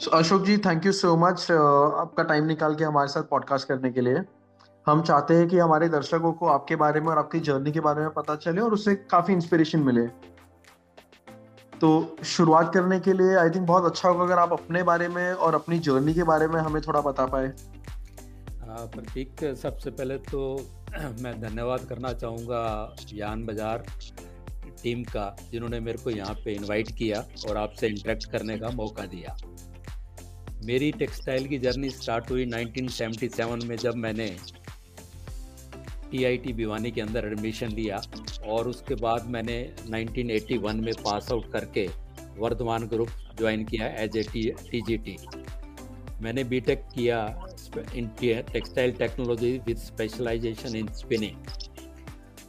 So, Ashok ji thank you so much आपका time निकाल के हमारे साथ पॉडकास्ट करने के लिए। हम चाहते हैं कि हमारे दर्शकों को आपके बारे में और आपकी जर्नी के बारे में पता चले और उससे काफ़ी इंस्पिरेशन मिले। तो शुरुआत करने के लिए आई थिंक बहुत अच्छा होगा अगर आप अपने बारे में और अपनी जर्नी के बारे में हमें थोड़ा बता पाए। प्रतीक, सबसे पहले तो मैं धन्यवाद करना चाहूँगा ज्ञान बाजार टीम का, जिन्होंने मेरे को यहाँ पे इनवाइट किया और आपसे इंटरेक्ट करने का मौका दिया। मेरी टेक्सटाइल की जर्नी स्टार्ट हुई 1977 में, जब मैंने TIT भिवानी के अंदर एडमिशन लिया और उसके बाद मैंने 1981 में पास आउट करके वर्धमान ग्रुप ज्वाइन किया एज ए TGT। मैंने BTech किया in textile technology with specialisation in spinning,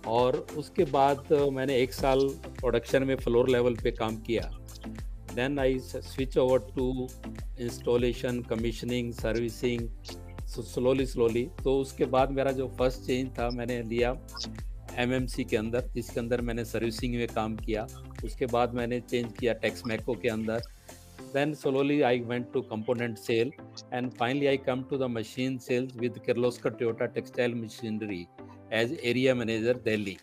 और उसके बाद मैंने एक साल प्रोडक्शन में फ्लोर लेवल पे काम किया। Then I switch over to installation, commissioning, servicing, slowly. तो उसके बाद मेरा जो फर्स्ट चेंज था मैंने लिया MMC के अंदर, जिसके अंदर मैंने सर्विसिंग में काम किया। उसके बाद मैंने चेंज किया टेक्समैको के अंदर। Then slowly I went to component sale and finally I come to the machine sales with Kirloskar Toyota textile machinery as area manager Delhi.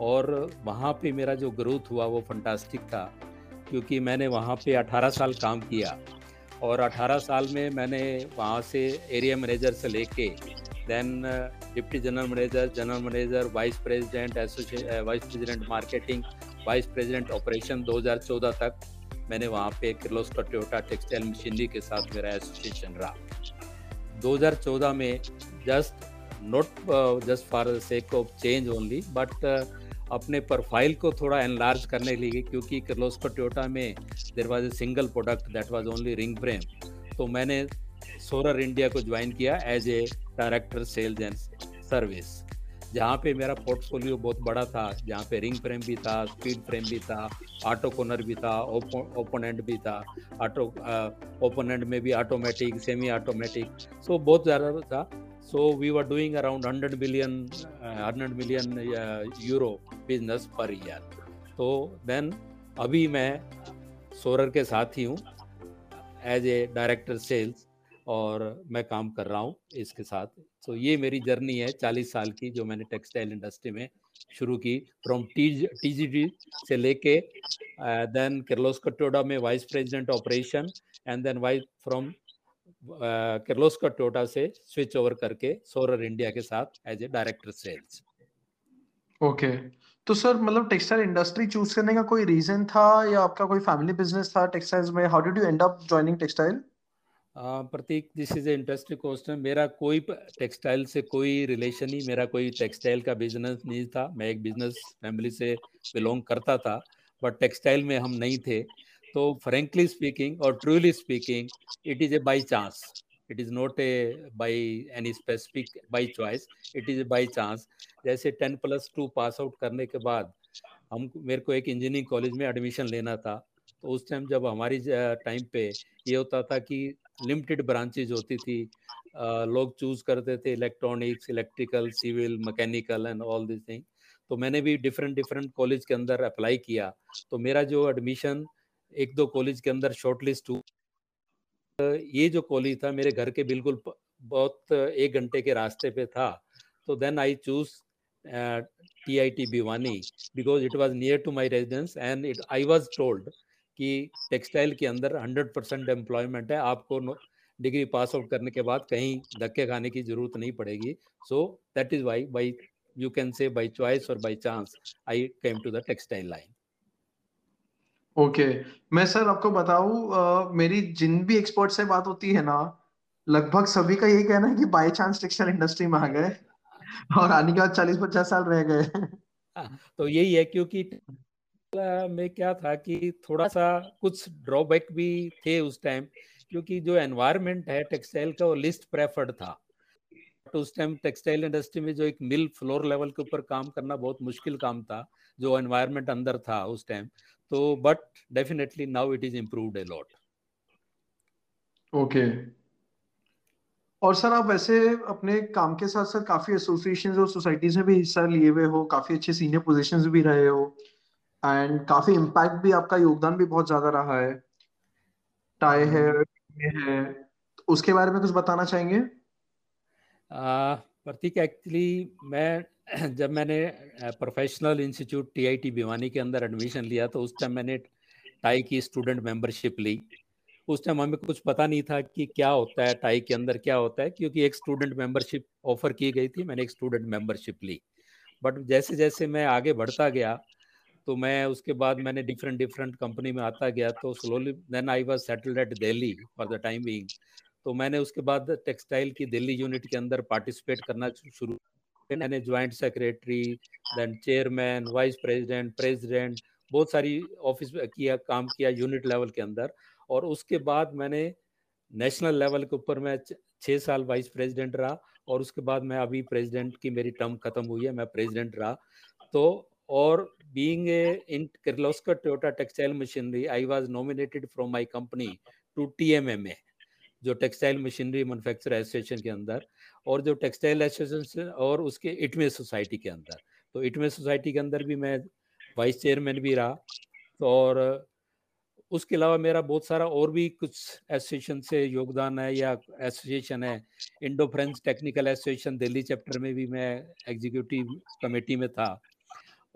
और वहाँ पे मेरा जो ग्रोथ हुआ वो फंटास्टिक था, क्योंकि मैंने वहाँ पे 18 साल काम किया और 18 साल में मैंने वहाँ से एरिया मैनेजर से लेके then deputy general manager, vice president associate, vice president marketing, vice president operation 2014 तक मैंने वहाँ पे किर्लोस्कर टोयोटा टेक्सटाइल मशीनरी के साथ मेरा एसोसिएशन रहा। 2014 में not just for the sake of change only, but अपने प्रोफाइल को थोड़ा एनलार्ज करने के लिए, क्योंकि किर्लोस्कर टोयोटा में there was a single product that was only ring frame. तो मैंने सोलर इंडिया को ज्वाइन किया as a director sales and service, जहाँ पे मेरा पोर्टफोलियो बहुत बड़ा था, जहाँ पे रिंग फ्रेम भी था, स्पीड फ्रेम भी था, ऑटो कॉर्नर भी था, ओपोनेंट भी था, ऑटो ओपोनेंट में भी ऑटोमेटिक, सेमी ऑटोमेटिक, सो बहुत ज़्यादा था। So we were doing around 100 million euro business per year. So then अभी मैं सोरर के साथ ही हूँ as a director sales और मैं काम कर रहा हूँ इसके साथ। तो ये मेरी जर्नी है 40 साल की, जो मैंने टेक्सटाइल इंडस्ट्री में शुरू की फ्रॉम TGT से लेके देन किर्लोस्कर टोयोटा में vice president operation and then vice from Kirloskar Toyota से स्विच ओवर करके सोलर इंडिया के साथ as a director sales. Okay, तो सर मतलब टेक्सटाइल इंडस्ट्री चूज करने का कोई रीजन था या आपका कोई फैमिली बिजनेस था टेक्सटाइल्स में? How did you end up joining textile? Prateek, this is a interesting question. मेरा कोई टेक्सटाइल से कोई रिलेशन ही, मेरा कोई टेक्सटाइल का बिजनेस नहीं था। मैं एक बिजनेस फैमिली से बिलोंग करता था, बट टेक्सटाइल में हम नहीं थे। तो फ्रेंकली स्पीकिंग और truly speaking, it is a by chance, it is not a by any specific by choice, it is a by chance. जैसे 10+2 पास आउट करने के बाद हम मेरे को एक इंजीनियरिंग कॉलेज में एडमिशन लेना था। तो उस टाइम जब हमारी टाइम पे ये होता था कि लिमिटेड ब्रांचेज होती थी, लोग चूज़ करते थे electronics, electrical, civil, mechanical and all this thing. तो मैंने भी डिफरेंट कॉलेज के अंदर अप्लाई किया। तो मेरा जो एडमिशन 1-2 कॉलेज के अंदर शॉर्टलिस्ट हुआ। ये जो कॉलेज था मेरे घर के बिल्कुल बहुत 1 घंटे के रास्ते पे था। तो then I choose TIT Bhiwani because it was near to my residence and it I was told कि टेक्सटाइल के अंदर 100% एम्प्लॉयमेंट है, आपको डिग्री पास आउट करने के बाद कहीं धक्के खाने की जरूरत नहीं पड़ेगी। So that is why by you can say by choice और by chance I came to the textile line. Okay, मैं सर आपको बताऊं, मेरी जिन भी एक्सपर्ट से बात होती है ना, लगभग सभी का यही कहना है कि बाय चांस टेक्सटाइल इंडस्ट्री में आ गए और आने के बाद 40-50 साल रह गए। तो यही है, क्योंकि में क्या था कि थोड़ा सा कुछ ड्रॉबैक भी थे उस टाइम, क्योंकि जो एनवायरनमेंट है टेक्सटाइल का वो लिस्ट प्रेफर्ड था। तो उस टाइम टेक्सटाइल इंडस्ट्री में जो एक मिल फ्लोर लेवल के ऊपर काम करना बहुत मुश्किल काम था, जो एनवायरनमेंट अंदर था उस टाइम। तो but definitely now it is improved a lot. Okay, और सर आप वैसे अपने काम के साथ साथ काफी एसोसिएशंस और सोसाइटीज में भी हिस्सा लिए हुए हो, काफी अच्छे सीनियर पोजीशंस भी रहे हो एंड काफी इम्पैक्ट भी, आपका योगदान भी बहुत ज्यादा रहा है। टाई है, है, उसके बारे में कुछ बताना चाहेंगे? प्रतीक, एक्चुअली जब मैंने प्रोफेशनल इंस्टीट्यूट TIT भिवानी के अंदर एडमिशन लिया तो उस टाइम मैंने टाई की स्टूडेंट मेंबरशिप ली। उस टाइम हमें कुछ पता नहीं था कि क्या होता है टाई के अंदर, क्या होता है, क्योंकि एक स्टूडेंट मेंबरशिप ऑफर की गई थी, मैंने एक स्टूडेंट मेंबरशिप ली। बट जैसे जैसे मैं आगे बढ़ता गया तो मैं उसके बाद मैंने डिफरेंट कंपनी में आता गया, तो slowly then I was settled at Delhi for the time being. तो मैंने उसके बाद टेक्सटाइल की दिल्ली यूनिट के अंदर पार्टिसिपेट करना शुरू, मैंने joint secretary, then chairman, vice president, president, बहुत सारी ऑफिस किया, काम किया यूनिट लेवल के अंदर। और उसके बाद मैंने नेशनल लेवल के ऊपर मैं 6 साल वाइस प्रेसिडेंट रहा और उसके बाद मैं अभी प्रेसिडेंट की मेरी टर्म खत्म हुई है, मैं प्रेसिडेंट रहा। तो और being in Kirloskar Toyota textile machinery, I was nominated from my company to TMMA, जो टेक्सटाइल मशीनरी मैन्युफैक्चर एसोसिएशन के अंदर, और जो टेक्सटाइल एसोसिएशन और उसके ITME सोसाइटी के अंदर, तो ITME सोसाइटी के अंदर भी मैं वाइस चेयरमैन भी रहा। तो और उसके अलावा मेरा बहुत सारा और भी कुछ एसोसिएशन से योगदान है या एसोसिएशन है। Indo French technical association Delhi chapter में भी मैं एग्जीक्यूटिव कमेटी में था।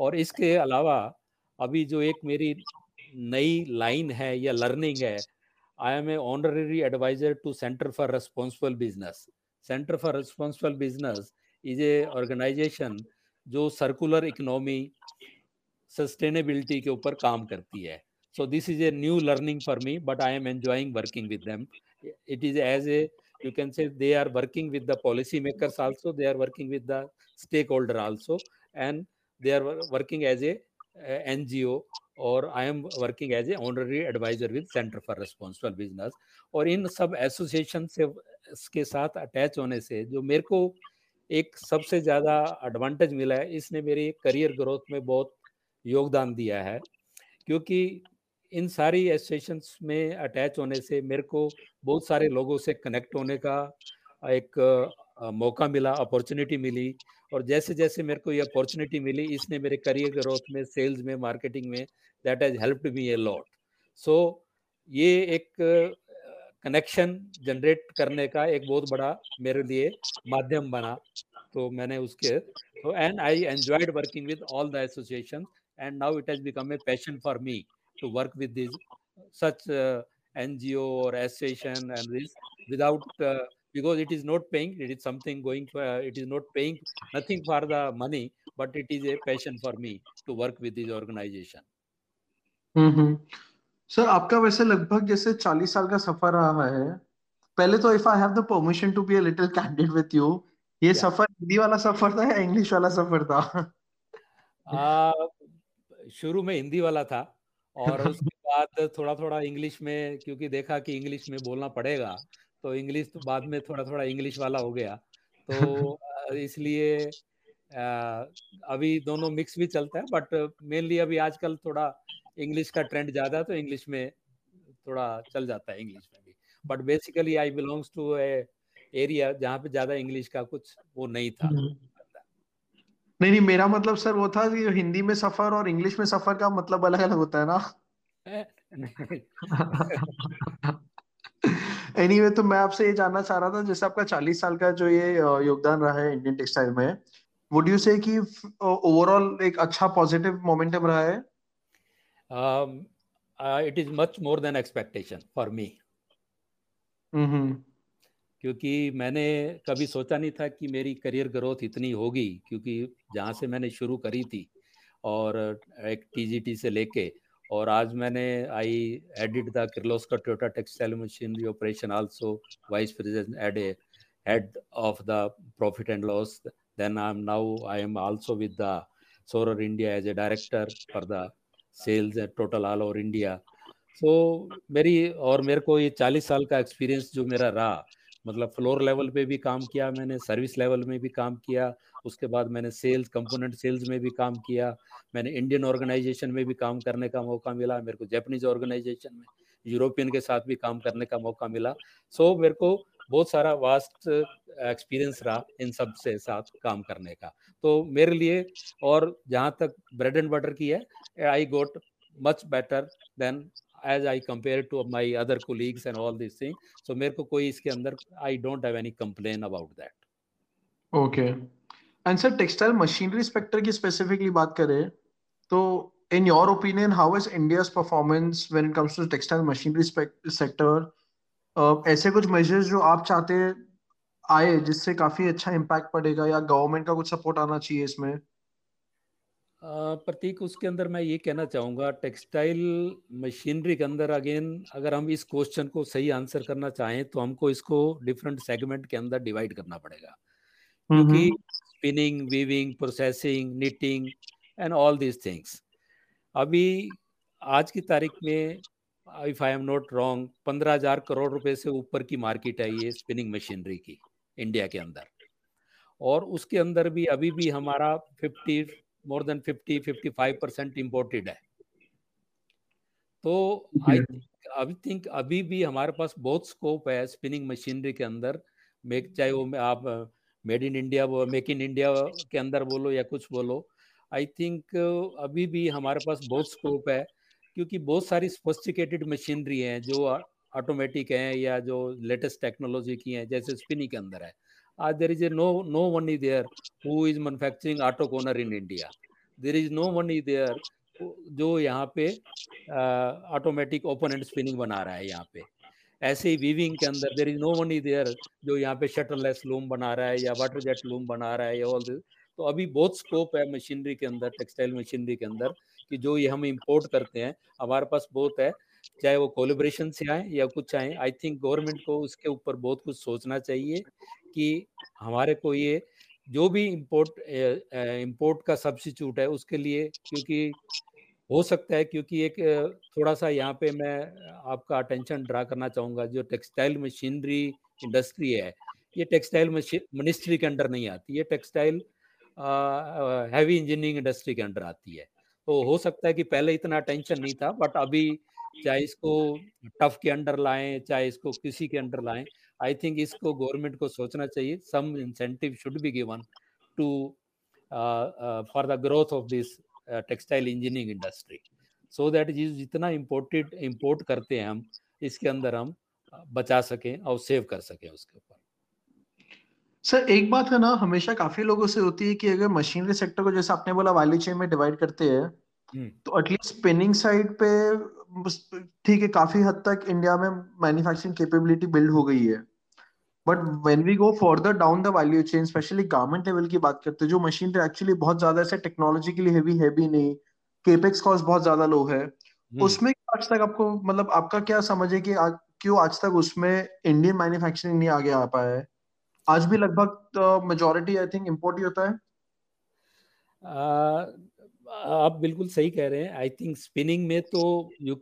और इसके अलावा अभी जो एक मेरी नई लाइन है या लर्निंग है, I am a honorary adviser to centre for responsible business. Centre for responsible business is a organisation जो सर्कुलर इकोनॉमी, सस्टेनेबिलिटी के ऊपर काम करती है। So this is a new learning for me, but I am enjoying working with them. It is as a, you can say they are working with the policy makers also, they are working with the stakeholder also, and they are working as a NGO, or I am working as a honorary advisor with Center for Responsible Business। और इन सब association से के साथ attach होने से जो मेरे को एक सबसे ज़्यादा एडवांटेज मिला है, इसने मेरे करियर ग्रोथ में बहुत योगदान दिया है, क्योंकि इन सारी एसोसिएशंस में अटैच होने से मेरे को बहुत सारे लोगों से कनेक्ट होने का एक मौका मिला, अपॉर्चुनिटी मिली। और जैसे जैसे मेरे को ये अपॉर्चुनिटी मिली, इसने मेरे करियर ग्रोथ में, सेल्स में, मार्केटिंग में, that has helped me a lot. So ये एक कनेक्शन जनरेट करने का एक बहुत बड़ा मेरे लिए माध्यम बना। तो मैंने उसके तो and I enjoyed working with all the association and now it has become a passion for me to work with these such NGO or association and this without because it is not paying, it is something going for, it is not paying nothing for the money, but it is a passion for me to work with this organization। Sir, आपका वैसे लगभग जैसे 40 साल का सफर रहा है। पहले तो if I have the permission to be a little candid with you, ये सफर हिंदी वाला सफर था या इंग्लिश वाला सफर था? शुरू में हिंदी वाला था और उसके बाद थोड़ा इंग्लिश में, क्योंकि देखा कि इंग्लिश में बोलना पड़ेगा तो इंग्लिश तो बाद में थोड़ा इंग्लिश वाला हो गया। तो इसलिए अभी दोनों मिक्स भी चलता है, बट मेनली अभी आजकल थोड़ा इंग्लिश का ट्रेंड ज़्यादा है तो इंग्लिश में थोड़ा चल जाता है, इंग्लिश में भी। But basically I belongs to a area जहाँ पे ज़्यादा इंग्लिश का कुछ वो नहीं था। नहीं, मेरा मतलब सर वो था कि हिंदी में सफर और इंग्लिश में सफर का मतलब अलग अलग होता है ना। एनीवे, तो मैं आपसे ये जानना चाह रहा था, जैसे आपका 40 साल का जो ये योगदान रहा है इंडियन टेक्सटाइल में, वुड यू से कि ओवरऑल एक अच्छा पॉजिटिव मोमेंटम रहा है? It is much more than expectation for me, क्योंकि मैंने कभी सोचा नहीं था कि मेरी करियर ग्रोथ इतनी होगी, क्योंकि जहाँ से मैंने शुरू करी थी और एक TGT से लेके और आज मैंने I edit the Kirloskar Toyota textile machinery operation also, vice president at a head of the profit and loss, then I am also with the सोरर India as a director for the sales and total all over India. सो मेरी और मेरे को ये 40 साल का experience जो मेरा रहा, मतलब फ्लोर लेवल पे भी काम किया मैंने, सर्विस लेवल में भी काम किया, उसके बाद मैंने सेल्स, कंपोनेंट सेल्स में भी काम किया, मैंने इंडियन ऑर्गेनाइजेशन में भी काम करने का मौका मिला मेरे को, जापानीज ऑर्गेनाइजेशन में, यूरोपियन के साथ भी काम करने का मौका मिला। सो मेरे को बहुत सारा वास्ट एक्सपीरियंस रहा इन सब से साथ काम करने का। तो मेरे लिए, और जहाँ तक ब्रेड एंड बटर की है, I got much better than as I compare it to my other colleagues and all these things. So मेरे को कोई इसके अंदर I don't have any complaint about that. Okay. And sir, textile machinery sector की specifically बात करें तो in your opinion, how is India's performance when it comes to textile machinery sector? ऐसे कुछ measures जो आप चाहते हैं आए जिससे काफी अच्छा impact पड़ेगा या government का कुछ support आना चाहिए इसमें? प्रतीक, उसके अंदर मैं ये कहना चाहूँगा टेक्सटाइल मशीनरी के अंदर अगेन अगर हम इस क्वेश्चन को सही आंसर करना चाहें तो हमको इसको डिफरेंट सेगमेंट के अंदर डिवाइड करना पड़ेगा, क्योंकि spinning, weaving, processing, knitting and all these things अभी आज की तारीख में if I am not wrong 15,000 crore रुपए से ऊपर की मार्केट है ये स्पिनिंग मशीनरी की इंडिया के अंदर, और उसके अंदर भी अभी भी हमारा 55% इम्पोर्टेड है। तो आई थिंक अभी भी हमारे पास बहुत स्कोप है स्पिनिंग मशीनरी के अंदर, चाहे वो आप made in India, make in India के अंदर बोलो या कुछ बोलो, आई थिंक अभी भी हमारे पास बहुत स्कोप है, क्योंकि बहुत सारी सोफिस्टिकेटेड मशीनरी हैं जो ऑटोमेटिक हैं या जो लेटेस्ट टेक्नोलॉजी की हैं, जैसे स्पिनिंग के अंदर है। There is no one is there who is manufacturing autoconer in India. There is no one is there जो यहाँ पे automatic open end spinning बना रहा है यहाँ पे। ऐसे ही weaving के अंदर there is no one is there जो यहाँ पे shutterless loom बना रहा है या water jet loom बना रहा है या all this। तो अभी बहुत स्कोप है मशीनरी के अंदर, टेक्सटाइल मशीनरी के अंदर, कि जो ये हम इम्पोर्ट करते हैं हमारे पास बहुत है, चाहे वो कोलेब्रेशन से आए या कुछ आए। आई थिंक गवर्नमेंट को उसके ऊपर बहुत कुछ सोचना चाहिए कि हमारे को ये जो भी इम्पोर्ट का सब्सिट्यूट है उसके लिए, क्योंकि हो सकता है, क्योंकि एक थोड़ा सा यहाँ पे मैं आपका अटेंशन ड्रा करना चाहूँगा, जो टेक्सटाइल मशीनरी इंडस्ट्री है ये टेक्सटाइल मिनिस्ट्री के अंडर नहीं आती, ये टेक्सटाइल हैवी इंजीनियरिंग इंडस्ट्री के अंडर आती है। तो हो सकता है कि पहले इतना अटेंशन नहीं था, बट अभी चाहे इसको टफ के अंडर लाएं चाहे इसको किसी के अंडर लाएं, आई थिंक इसको गवर्नमेंट को सोचना चाहिए। Some incentive should be given to for the growth of this textile engineering industry, so that जितना इम्पोर्ट करते हैं हम इसके अंदर हम बचा सकें और सेव कर सकें उसके ऊपर। सर, एक बात है ना, हमेशा काफी लोगों से होती है कि अगर मशीनरी सेक्टर को जैसे आपने बोला वैल्यू चेन में डिवाइड करते हैं तो एटलीस्ट स्पिनिंग साइड पे ठीक है, काफी हद तक इंडिया में मैन्युफैक्चरिंग कैपेबिलिटी बिल्ड हो गई है, but when we go further down the value chain, specially garment level की बात करते हैं, जो मशीनरी एक्चुअली बहुत ज्यादा ऐसे टेक्नोलॉजी के लिए हेवी है भी नहीं, केपेक्स कॉस्ट बहुत ज्यादा लो है, उसमें आज तक आपको मतलब आपका क्या समझ है कि क्यों आज तक उसमें इंडियन मैन्युफैक्चरिंग नहीं आगे आ पाया है? आज भी लगभग मेजॉरिटी आई थिंक इम्पोर्ट ही होता है। आप बिल्कुल सही कह रहे हैं। आई थिंक स्पिनिंग में तो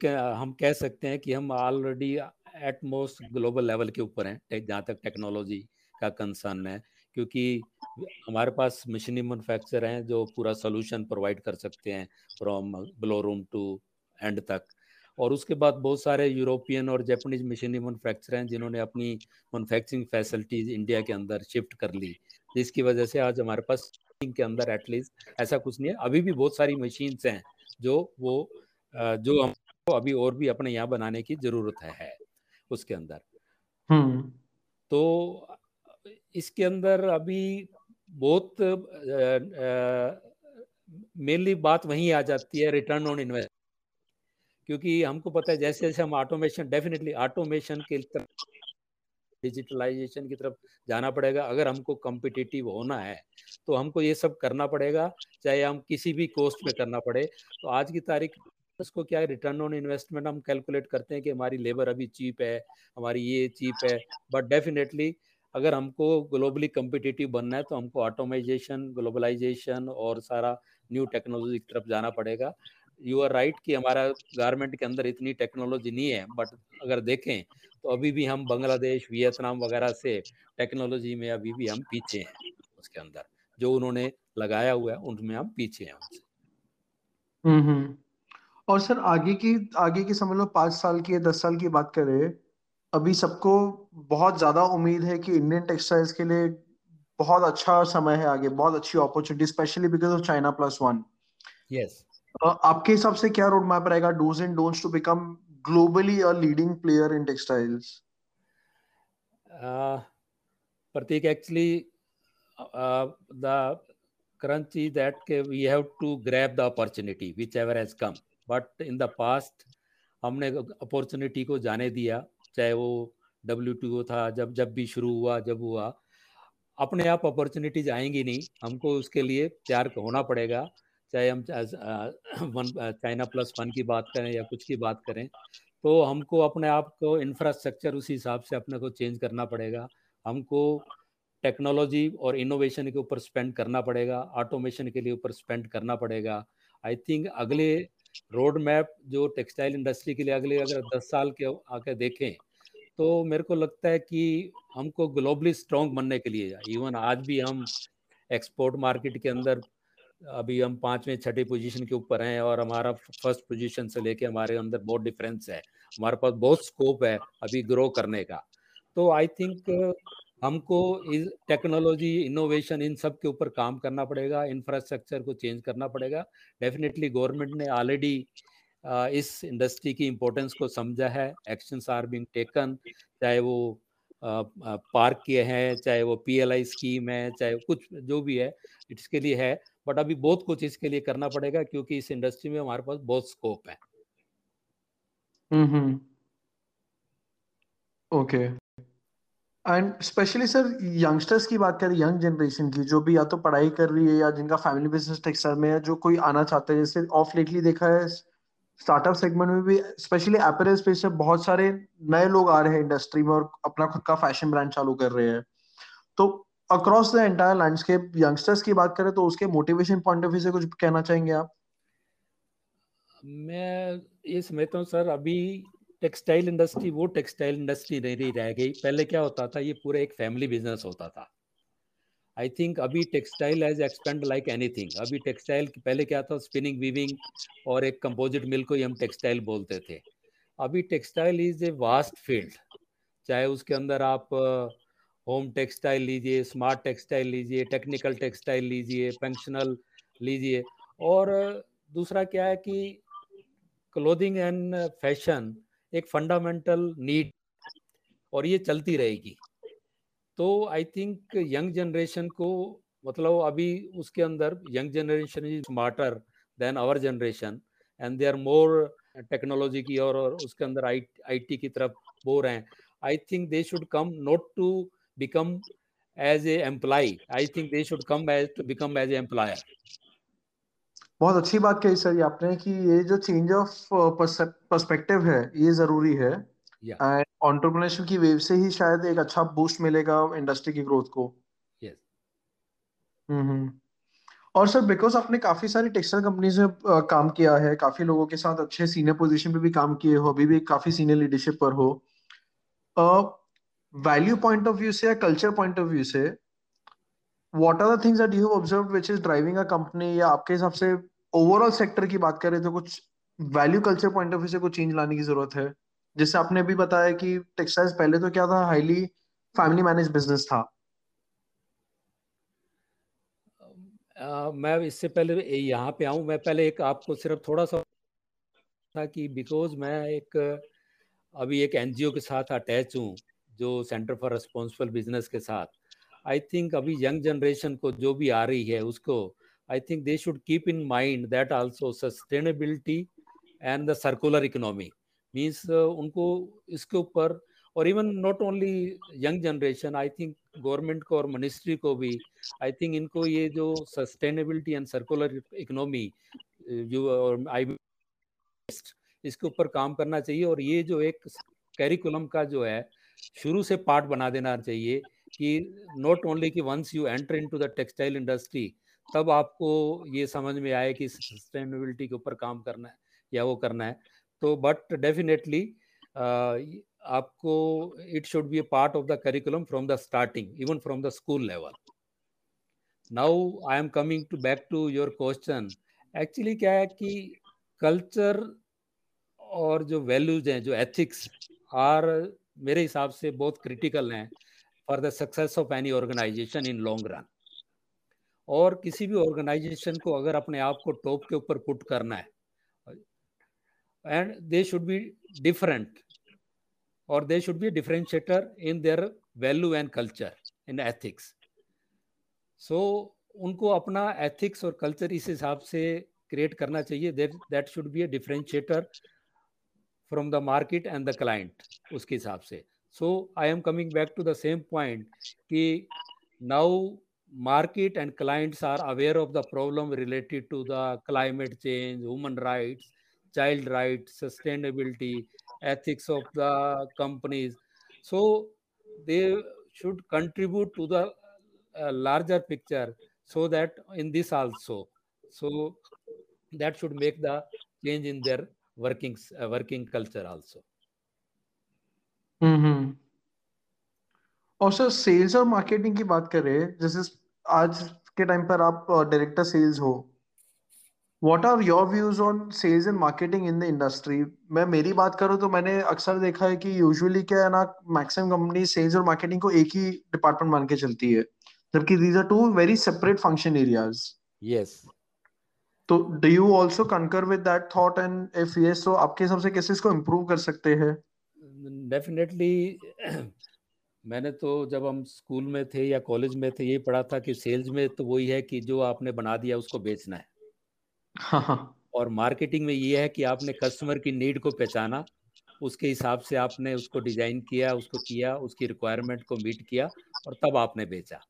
हम कह सकते हैं कि हम already at most global level के ऊपर हैं जहाँ तक टेक्नोलॉजी का कंसर्न है, क्योंकि हमारे पास मशीनी मैन्युफैक्चर हैं जो पूरा सोल्यूशन प्रोवाइड कर सकते हैं from blow room to end तक, और उसके बाद बहुत सारे यूरोपियन और जापानीज मशीनी मैन्युफैक्चर हैं जिन्होंने अपनी मैन्युफैक्चरिंग फैसिलिटीज इंडिया के अंदर शिफ्ट कर ली, जिसकी वजह से आज हमारे पास के अंदर एटलीस्ट ऐसा कुछ नहीं है। अभी भी बहुत सारी मशीन्स हैं जो हमको अभी और भी अपने यहाँ बनाने की जरूरत है उसके अंदर। तो इसके अंदर अभी बहुत मेनली बात वहीं आ जाती है रिटर्न ऑन इन्वेस्ट, क्योंकि हमको पता है जैसे जैसे हम ऑटोमेशन के तरफ, डिजिटलाइजेशन की तरफ जाना पड़ेगा। अगर हमको कॉम्पिटिटिव होना है तो हमको ये सब करना पड़ेगा, चाहे हम किसी भी कॉस्ट पे करना पड़े। तो आज की तारीख उसको क्या है, रिटर्न ऑन इन्वेस्टमेंट हम कैलकुलेट करते हैं कि हमारी लेबर अभी चीप है, हमारी ये चीप है, बट डेफिनेटली अगर हमको ग्लोबली कॉम्पिटिटिव बनना है तो हमको ऑटोमाइजेशन, ग्लोबलाइजेशन और सारा न्यू टेक्नोलॉजी की तरफ जाना पड़ेगा। यू आर राइट कि हमारा गारमेंट के अंदर इतनी टेक्नोलॉजी नहीं है, बट अगर देखें तो अभी भी हम बांग्लादेश, वियतनाम वगैरह से टेक्नोलॉजी में अभी भी हम पीछे हैं उसके अंदर, जो उन्होंने लगाया हुआ है उनमें हम पीछे हैं उनसे। और सर आगे की समझ लो 5 साल की या 10 साल की बात करें, अभी सबको बहुत ज्यादा उम्मीद है कि इंडियन टेक्सटाइल्स के लिए बहुत अच्छा समय है आगे, बहुत अच्छी opportunity, specially because of China plus one. Yes, आपके हिसाब से क्या रोड मैप रहेगा, dos and don'ts to become globally a leading player in textiles? Pratik, actually, the crunch is that we have to grab the opportunity, whichever has come. But in the past, हमने opportunity को जाने दिया, चाहे वो WTO था, जब भी शुरू हुआ, जब हुआ, अपने आप opportunities आएंगी नहीं, हमको उसके लिए तैयार होना पड़ेगा, चाहे हम China+1 की बात करें या कुछ की बात करें, तो हमको अपने आप को इंफ्रास्ट्रक्चर उसी हिसाब से अपने को चेंज करना पड़ेगा, हमको टेक्नोलॉजी और इनोवेशन के ऊपर स्पेंड करना पड़ेगा, ऑटोमेशन के लिए ऊपर स्पेंड करना पड़ेगा। आई थिंक अगले रोड मैप जो टेक्सटाइल इंडस्ट्री के लिए अगले अगर 10 साल के आके देखें तो मेरे को लगता है कि हमको ग्लोबली स्ट्रॉन्ग बनने के लिए, इवन आज भी हम एक्सपोर्ट मार्केट के अंदर अभी हम 5वीं-6वीं पोजीशन के ऊपर हैं और हमारा फर्स्ट पोजीशन से लेके हमारे अंदर बहुत डिफरेंस है, हमारे पास बहुत स्कोप है अभी ग्रो करने का। तो आई थिंक हमको इस टेक्नोलॉजी इनोवेशन इन सब के ऊपर काम करना पड़ेगा, इंफ्रास्ट्रक्चर को चेंज करना पड़ेगा। डेफिनेटली गवर्नमेंट ने ऑलरेडी इस इंडस्ट्री की इम्पोर्टेंस को समझा है, एक्शंस आर बीइंग टेकन, चाहे वो पार्क के हैं, चाहे वो PLI स्कीम है, चाहे कुछ जो भी है इसके लिए है, बट अभी बहुत कुछ इसके लिए करना पड़ेगा क्योंकि इस इंडस्ट्री में हमारे पास बहुत स्कोप है। Okay, and specially sir youngsters की बात करें, यंग जनरेशन की जो भी या तो पढ़ाई कर रही है या जिनका फैमिली बिजनेस टेक्सटाइल में है, जो कोई आना चाहता है, जैसे ऑफ लेटली देखा है स्टार्टअप सेगमेंट में भी, स्पेशली अपैरल स्पेस में बहुत सारे नए लोग आ रहे हैं इंडस्ट्री में और अपना खुद का फैशन ब्रांड चालू कर रहे हैं। तो across the entire landscape youngsters की बात करें तो उसके मोटिवेशन पॉइंट ऑफ व्यू से कुछ कहना चाहेंगे आप? मैं ये समझता हूँ सर, अभी टेक्सटाइल इंडस्ट्री वो टेक्सटाइल इंडस्ट्री नहीं रह गई। पहले क्या होता था, ये पूरा एक फैमिली बिजनेस होता था। आई थिंक अभी textile as expand like anything. अभी टेक्सटाइल पहले क्या था, स्पिनिंग वीविंग और एक कंपोजिट मिल को ही हम टेक्सटाइल बोलते थे। अभी textile is a vast field, चाहे उसके अंदर आप होम टेक्सटाइल लीजिए, स्मार्ट टेक्सटाइल लीजिए, टेक्निकल टेक्सटाइल लीजिए, फंक्शनल लीजिए। और दूसरा क्या है कि क्लोथिंग एंड फैशन एक फंडामेंटल नीड और ये चलती रहेगी। तो आई थिंक यंग जनरेशन को मतलब अभी उसके अंदर young generation is smarter than our generation and they are more technology की और उसके अंदर IT की तरफ बोर हैं। I think they should come not to become as a employee, I think they should come as to become as a employer. बहुत अच्छी बात कही सर आपने कि ये जो change of perspective है ये जरूरी है और entrepreneurship की वेव से ही शायद एक अच्छा बूस्ट मिलेगा इंडस्ट्री की ग्रोथ को। और सर बिकॉज आपने काफी सारी टेक्सटाइल कंपनीज में काम किया है, काफी लोगों के साथ अच्छे सीनियर पोजीशन पे भी काम किए हो, अभी भी काफी सीनियर लीडरशिप पर हो, वैल्यू पॉइंट ऑफ व्यू से या कल्चर पॉइंट ऑफ व्यू से what are the things that you have observed which is driving a company, या आपके हिसाब से ओवरऑल सेक्टर की बात करें तो कुछ value culture point of view से कुछ चेंज लाने की जरूरत है? जैसे आपने भी बताया कि टेक्सटाइल्स पहले तो क्या था, हाईली फैमिली मैनेज बिजनेस था। मैं इससे पहले यहाँ पे आऊँ, मैं पहले एक आपको सिर्फ थोड़ा सा था कि बिकॉज मैं अभी एक NGO के साथ अटैच हूँ जो सेंटर फॉर रिस्पॉन्सिबल बिजनेस के साथ। आई थिंक अभी यंग जनरेशन को जो भी आ रही है उसको I think they should keep in mind that also sustainability and the circular economy means उनको इसके ऊपर। और even not only young generation, I think government को और मिनिस्ट्री को भी आई थिंक इनको ये जो सस्टेनेबिलिटी एंड सर्कुलर इकोनॉमी जो इसके ऊपर काम करना चाहिए और ये जो एक करिकुलम का जो है शुरू से पार्ट बना देना चाहिए कि नॉट ओनली कि once you enter into the textile industry तब आपको ये समझ में आए कि सस्टेनेबिलिटी के ऊपर काम करना है या वो करना है। तो बट डेफिनेटली आपको it should be a part of the curriculum from the starting, even from the school level. Now I am coming to back to your question. Actually क्या है कि कल्चर और जो वैल्यूज हैं, जो एथिक्स आर मेरे हिसाब से बहुत क्रिटिकल हैं for the success of any organisation in long run. और किसी भी ऑर्गेनाइजेशन को अगर अपने आप को टॉप के ऊपर पुट करना है and they should be different, or they should be a differentiator in their value and culture and ethics. So उनको अपना ethics और culture इस हिसाब से create करना चाहिए. That should be a differentiator from the market and the client उसके हिसाब से. So I am coming back to the same point कि now market and clients are aware of the problem related to the climate change, human rights, child rights, sustainability, ethics of the companies. So they should contribute to the larger picture, so that in this also, so that should make the change in their working culture also. और sir sales और marketing की बात कर रहे हैं, जैसे आज के टाइम पर आप डायरेक्टर सेल्स हो, what are your views on sales and marketing in the industry? मैं मेरी बात करूं तो मैंने अक्सर देखा है कि यूजुअली क्या है ना, मैक्सिमम कंपनी सेल्स और मार्केटिंग को एक ही डिपार्टमेंट मान के चलती है, जबकि these are two very separate function areas. Yes, तो do you also concur with that thought, and if yes तो आपके हिसाब से कैसे इसको इंप्रूव कर सकते हैं? डेफिनेटली मैंने तो जब हम स्कूल में थे या कॉलेज में थे यही पढ़ा था कि सेल्स में तो वही है कि जो आपने बना दिया उसको बेचना है. हाँ. और मार्केटिंग में ये है कि आपने कस्टमर की नीड को पहचाना, उसके हिसाब से आपने उसको डिजाइन किया, उसको किया, उसकी रिक्वायरमेंट को मीट किया और तब आपने बेचा.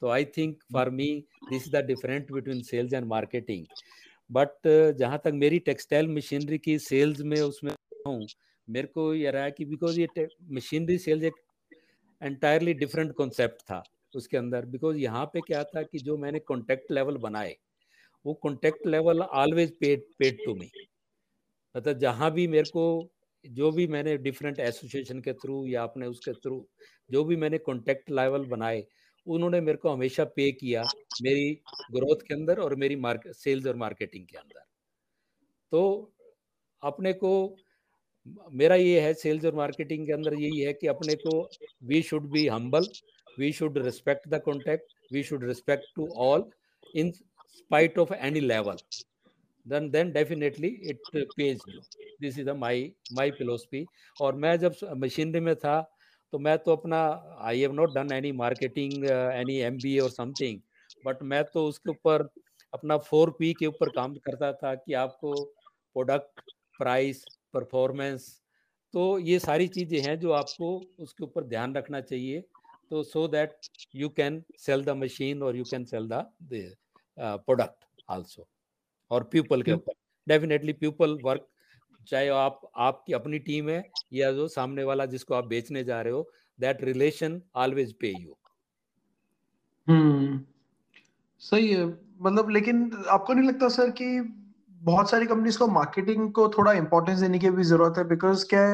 तो I think for me this is the difference between sales and marketing. But जहाँ तक मेरी टेक्सटाइल मशीनरी की सेल्स में उसमें हूँ, मेरे को यह रहा कि बिकॉज ये मशीनरी सेल्स एक एंटायरली डिफरेंट कॉन्सेप्ट था उसके अंदर, बिकॉज यहाँ पे क्या था कि जो मैंने कॉन्टैक्ट लेवल बनाए वो contact level always paid to me, मतलब जहाँ भी मेरे को जो भी मैंने डिफरेंट एसोसिएशन के थ्रू या अपने उसके थ्रू जो भी मैंने कॉन्टैक्ट लेवल बनाए उन्होंने मेरे को हमेशा पे किया मेरी ग्रोथ के अंदर और मेरी सेल्स और मार्केटिंग के अंदर. तो अपने को मेरा ये है सेल्स और मार्केटिंग के अंदर यही है कि अपने को we should be humble, we should respect the contact, we should respect to all in spite of any level, then definitely it pays you. This is my philosophy. और मैं जब मशीनरी में था तो मैं तो अपना I have not done any marketing any MBA और समथिंग, बट मैं तो उसके ऊपर अपना 4P के ऊपर काम करता था कि आपको प्रोडक्ट, प्राइस, परफॉर्मेंस, तो ये सारी चीज़ें हैं जो आपको उसके ऊपर ध्यान रखना चाहिए, तो so that you can sell the machine और you can sell the product also. और पीपल के ऊपर डेफिनेटली पीपल वर्क, चाहे आप आपकी अपनी टीम है या जो सामने वाला जिसको आप बेचने जा रहे हो, that relation always pay you. सही है, मतलब लेकिन आपको नहीं लगता सर कि बहुत सारी कंपनीज को मार्केटिंग को थोड़ा इम्पोर्टेंस देने की भी जरूरत है? बिकॉज क्या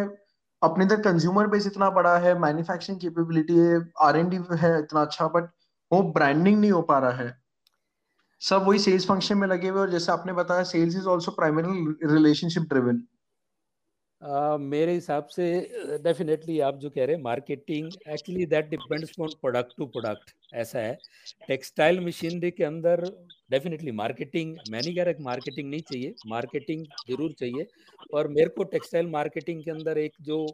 अपने इधर कंज्यूमर बेस इतना बड़ा है, मैन्युफैक्चरिंग कैपेबिलिटी है, R&D है इतना अच्छा, बट वो ब्रांडिंग नहीं हो पा रहा है, सब वही सेल्स फंक्शन में लगे हुए. और जैसे आपने बताया sales is also primary relationship driven. मेरे हिसाब से डेफिनेटली आप जो कह रहे हैं marketing, actually that depends on product to product. ऐसा है टेक्सटाइल मशीनरी के अंदर डेफिनेटली मार्केटिंग, मैं नहीं कह रहा कि मार्केटिंग नहीं चाहिए, मार्केटिंग जरूर चाहिए, और मेरे को टेक्सटाइल मार्केटिंग के अंदर एक जो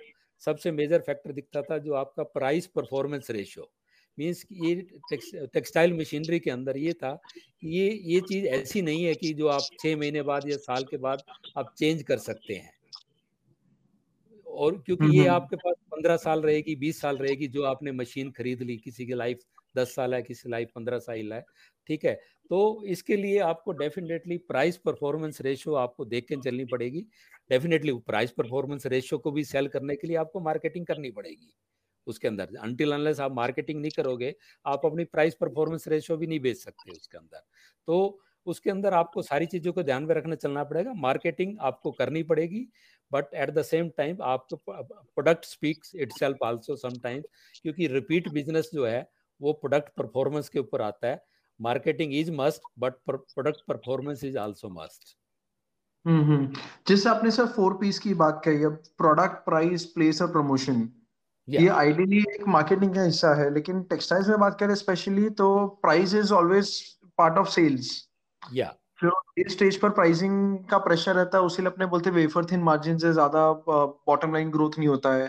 सबसे मेजर फैक्टर दिखता था जो आपका प्राइस परफॉर्मेंस रेशियो मीन्स ये टेक्सटाइल मशीनरी के अंदर ये था कि ये चीज़ ऐसी नहीं है कि जो आप 6 महीने बाद या साल के बाद आप चेंज कर सकते हैं, और क्योंकि ये आपके पास 15 साल रहेगी, 20 साल रहेगी, जो आपने मशीन खरीद ली, किसी की लाइफ 10 साल है, किसी लाइफ 15 साल है, ठीक है. तो इसके लिए आपको डेफिनेटली प्राइस परफॉर्मेंस रेशियो आपको देख के चलनी पड़ेगी. डेफिनेटली प्राइस परफॉर्मेंस रेशियो को भी सेल करने के लिए आपको मार्केटिंग करनी पड़ेगी उसके अंदर. अनटिल अनलेस आप मार्केटिंग नहीं करोगे आप अपनी प्राइस परफॉर्मेंस रेशियो भी नहीं बेच सकते उसके अंदर. तो उसके अंदर आपको सारी चीज़ों को ध्यान में रखना चलना पड़ेगा, मार्केटिंग आपको करनी पड़ेगी, but at the same time आपको product speaks itself also sometimes, क्योंकि रिपीट बिजनेस जो है वो प्रोडक्ट परफॉर्मेंस के ऊपर आता है. Marketing is must but product performance is also must. जैसे आपने सर 4Ps की बात कही, अब प्रोडक्ट, प्राइस, प्लेस और प्रमोशन, ये आइडियली एक मार्केटिंग का हिस्सा है, लेकिन टेक्सटाइल्स में बात करें स्पेशली तो price is always part of sales. जो स्टेज पर प्राइसिंग का प्रेशर रहता है उसीलिए अपने बोलते वेफर थिन मार्जिन से ज्यादा बॉटम लाइन ग्रोथ नहीं होता है।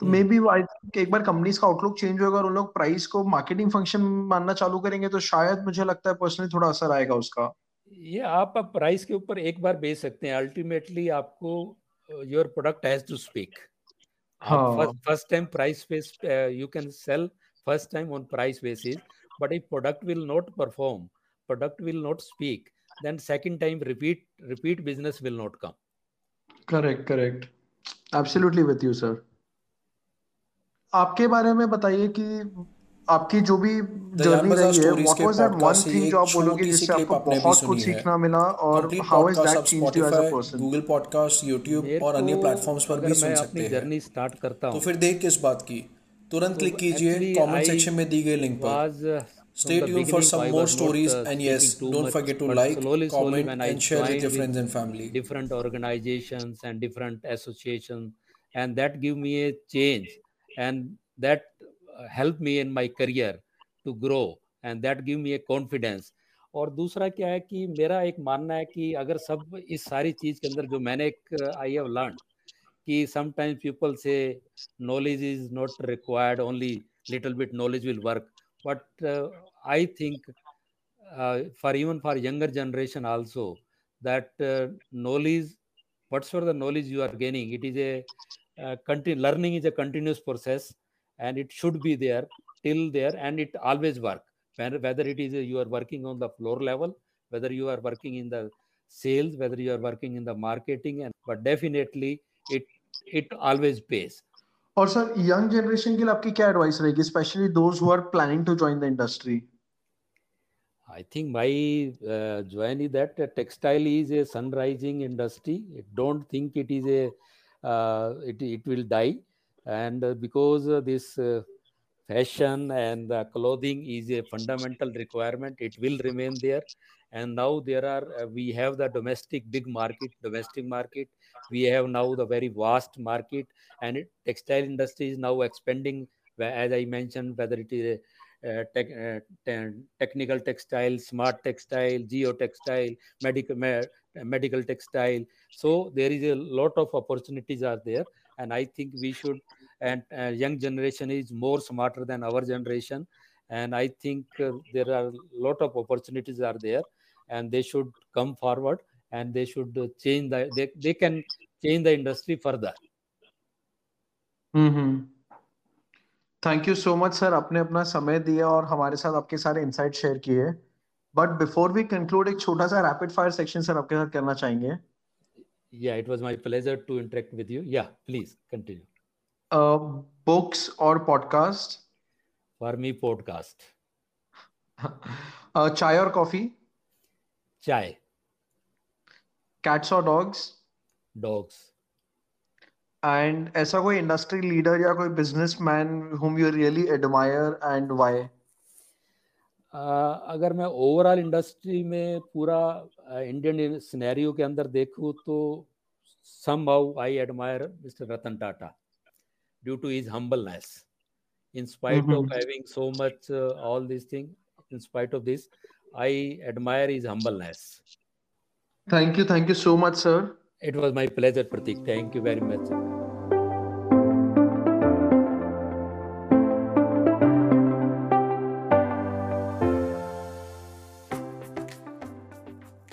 तो मे बी आई थिंक एक बार कंपनीज का आउटलुक चेंज होगा और उन लोग प्राइस को मार्केटिंग फंक्शन मानना चालू करेंगे तो शायद मुझे लगता है पर्सनली थोड़ा असर आएगा उसका। ये आप प्राइस के ऊपर एक बार बेच सकते हैं, अल्टीमेटली आपको your product has to speak. First time price base you can sell first time on price basis, but if product will not perform, product will not speak, then second time repeat business will not come. Correct correct, absolutely with you sir. आपके बारे में बताइए कि आपकी जो भी journey रही है, what was that one thing जो आप बोलोगे जिससे आपको बहुत कुछ सीखना मिला और how has that changed you as a person? Google podcast, YouTube और अन्य प्लेटफॉर्म्स पर भी सुन सकते हैं। जर्नी स्टार्ट करता हूं तो फिर देख किस बात की, तुरंत क्लिक कीजिए कमेंट सेक्शन में दी गई लिंक पर। Stay tuned for some more stories, and yes, don't forget to like, comment and share with your friends and family. Different organizations and different associations, and that give me a change and that help me in my career to grow and that give me a confidence. और दूसरा क्या है कि मेरा एक मानना है कि अगर सब इस सारी चीज़ के अंदर जो मैंने I have learned कि sometimes people say knowledge is not required, only little bit knowledge will work. But I think for younger generation also that knowledge, whatsoever the knowledge you are gaining, it is learning is a continuous process and it should be there till there and it always work. Whether it is you are working on the floor level, whether you are working in the sales, whether you are working in the marketing, and but definitely it always pays. और sir young generation के लिए आपकी क्या advice रहेगी, specially those who are planning to join the industry? I think भाई join in that textile is a sunrising industry. Don't think it is it will die, and because this fashion and clothing is a fundamental requirement, it will remain there. And now there are we have the domestic big market, we have now the very vast market, and textile industry is now expanding, as I mentioned, whether it is technical textile, smart textile, geo textile, medical textile. So there is a lot of opportunities are there, and I think we should, and young generation is more smarter than our generation, and I think there are lot of opportunities are there, and they should come forward and they should change the they can change the industry further. Thank you so much sir, आपने अपना समय दिया और हमारे साथ आपके सारे insight share किए। बट बिफोर वी कंक्लूड एक छोटा सा रैपिड फायर सेक्शन सर आपके साथ करना चाहेंगे। Yeah, it was my pleasure to interact with you. Yeah, please continue. Books or podcast? For me, podcast. Chai or coffee? Chai. Cats or dogs? Dogs. And ऐसा कोई industry leader या कोई businessman whom you really admire and why? अगर मैं overall industry में पूरा Indian scenario के अंदर देखूं तो somehow I admire mister Ratan Tata due to his humbleness In spite of having so much, all these things, in spite of this, I admire his humbleness. Thank you. Thank you so much, sir. It was my pleasure, Pratik. Thank you very much.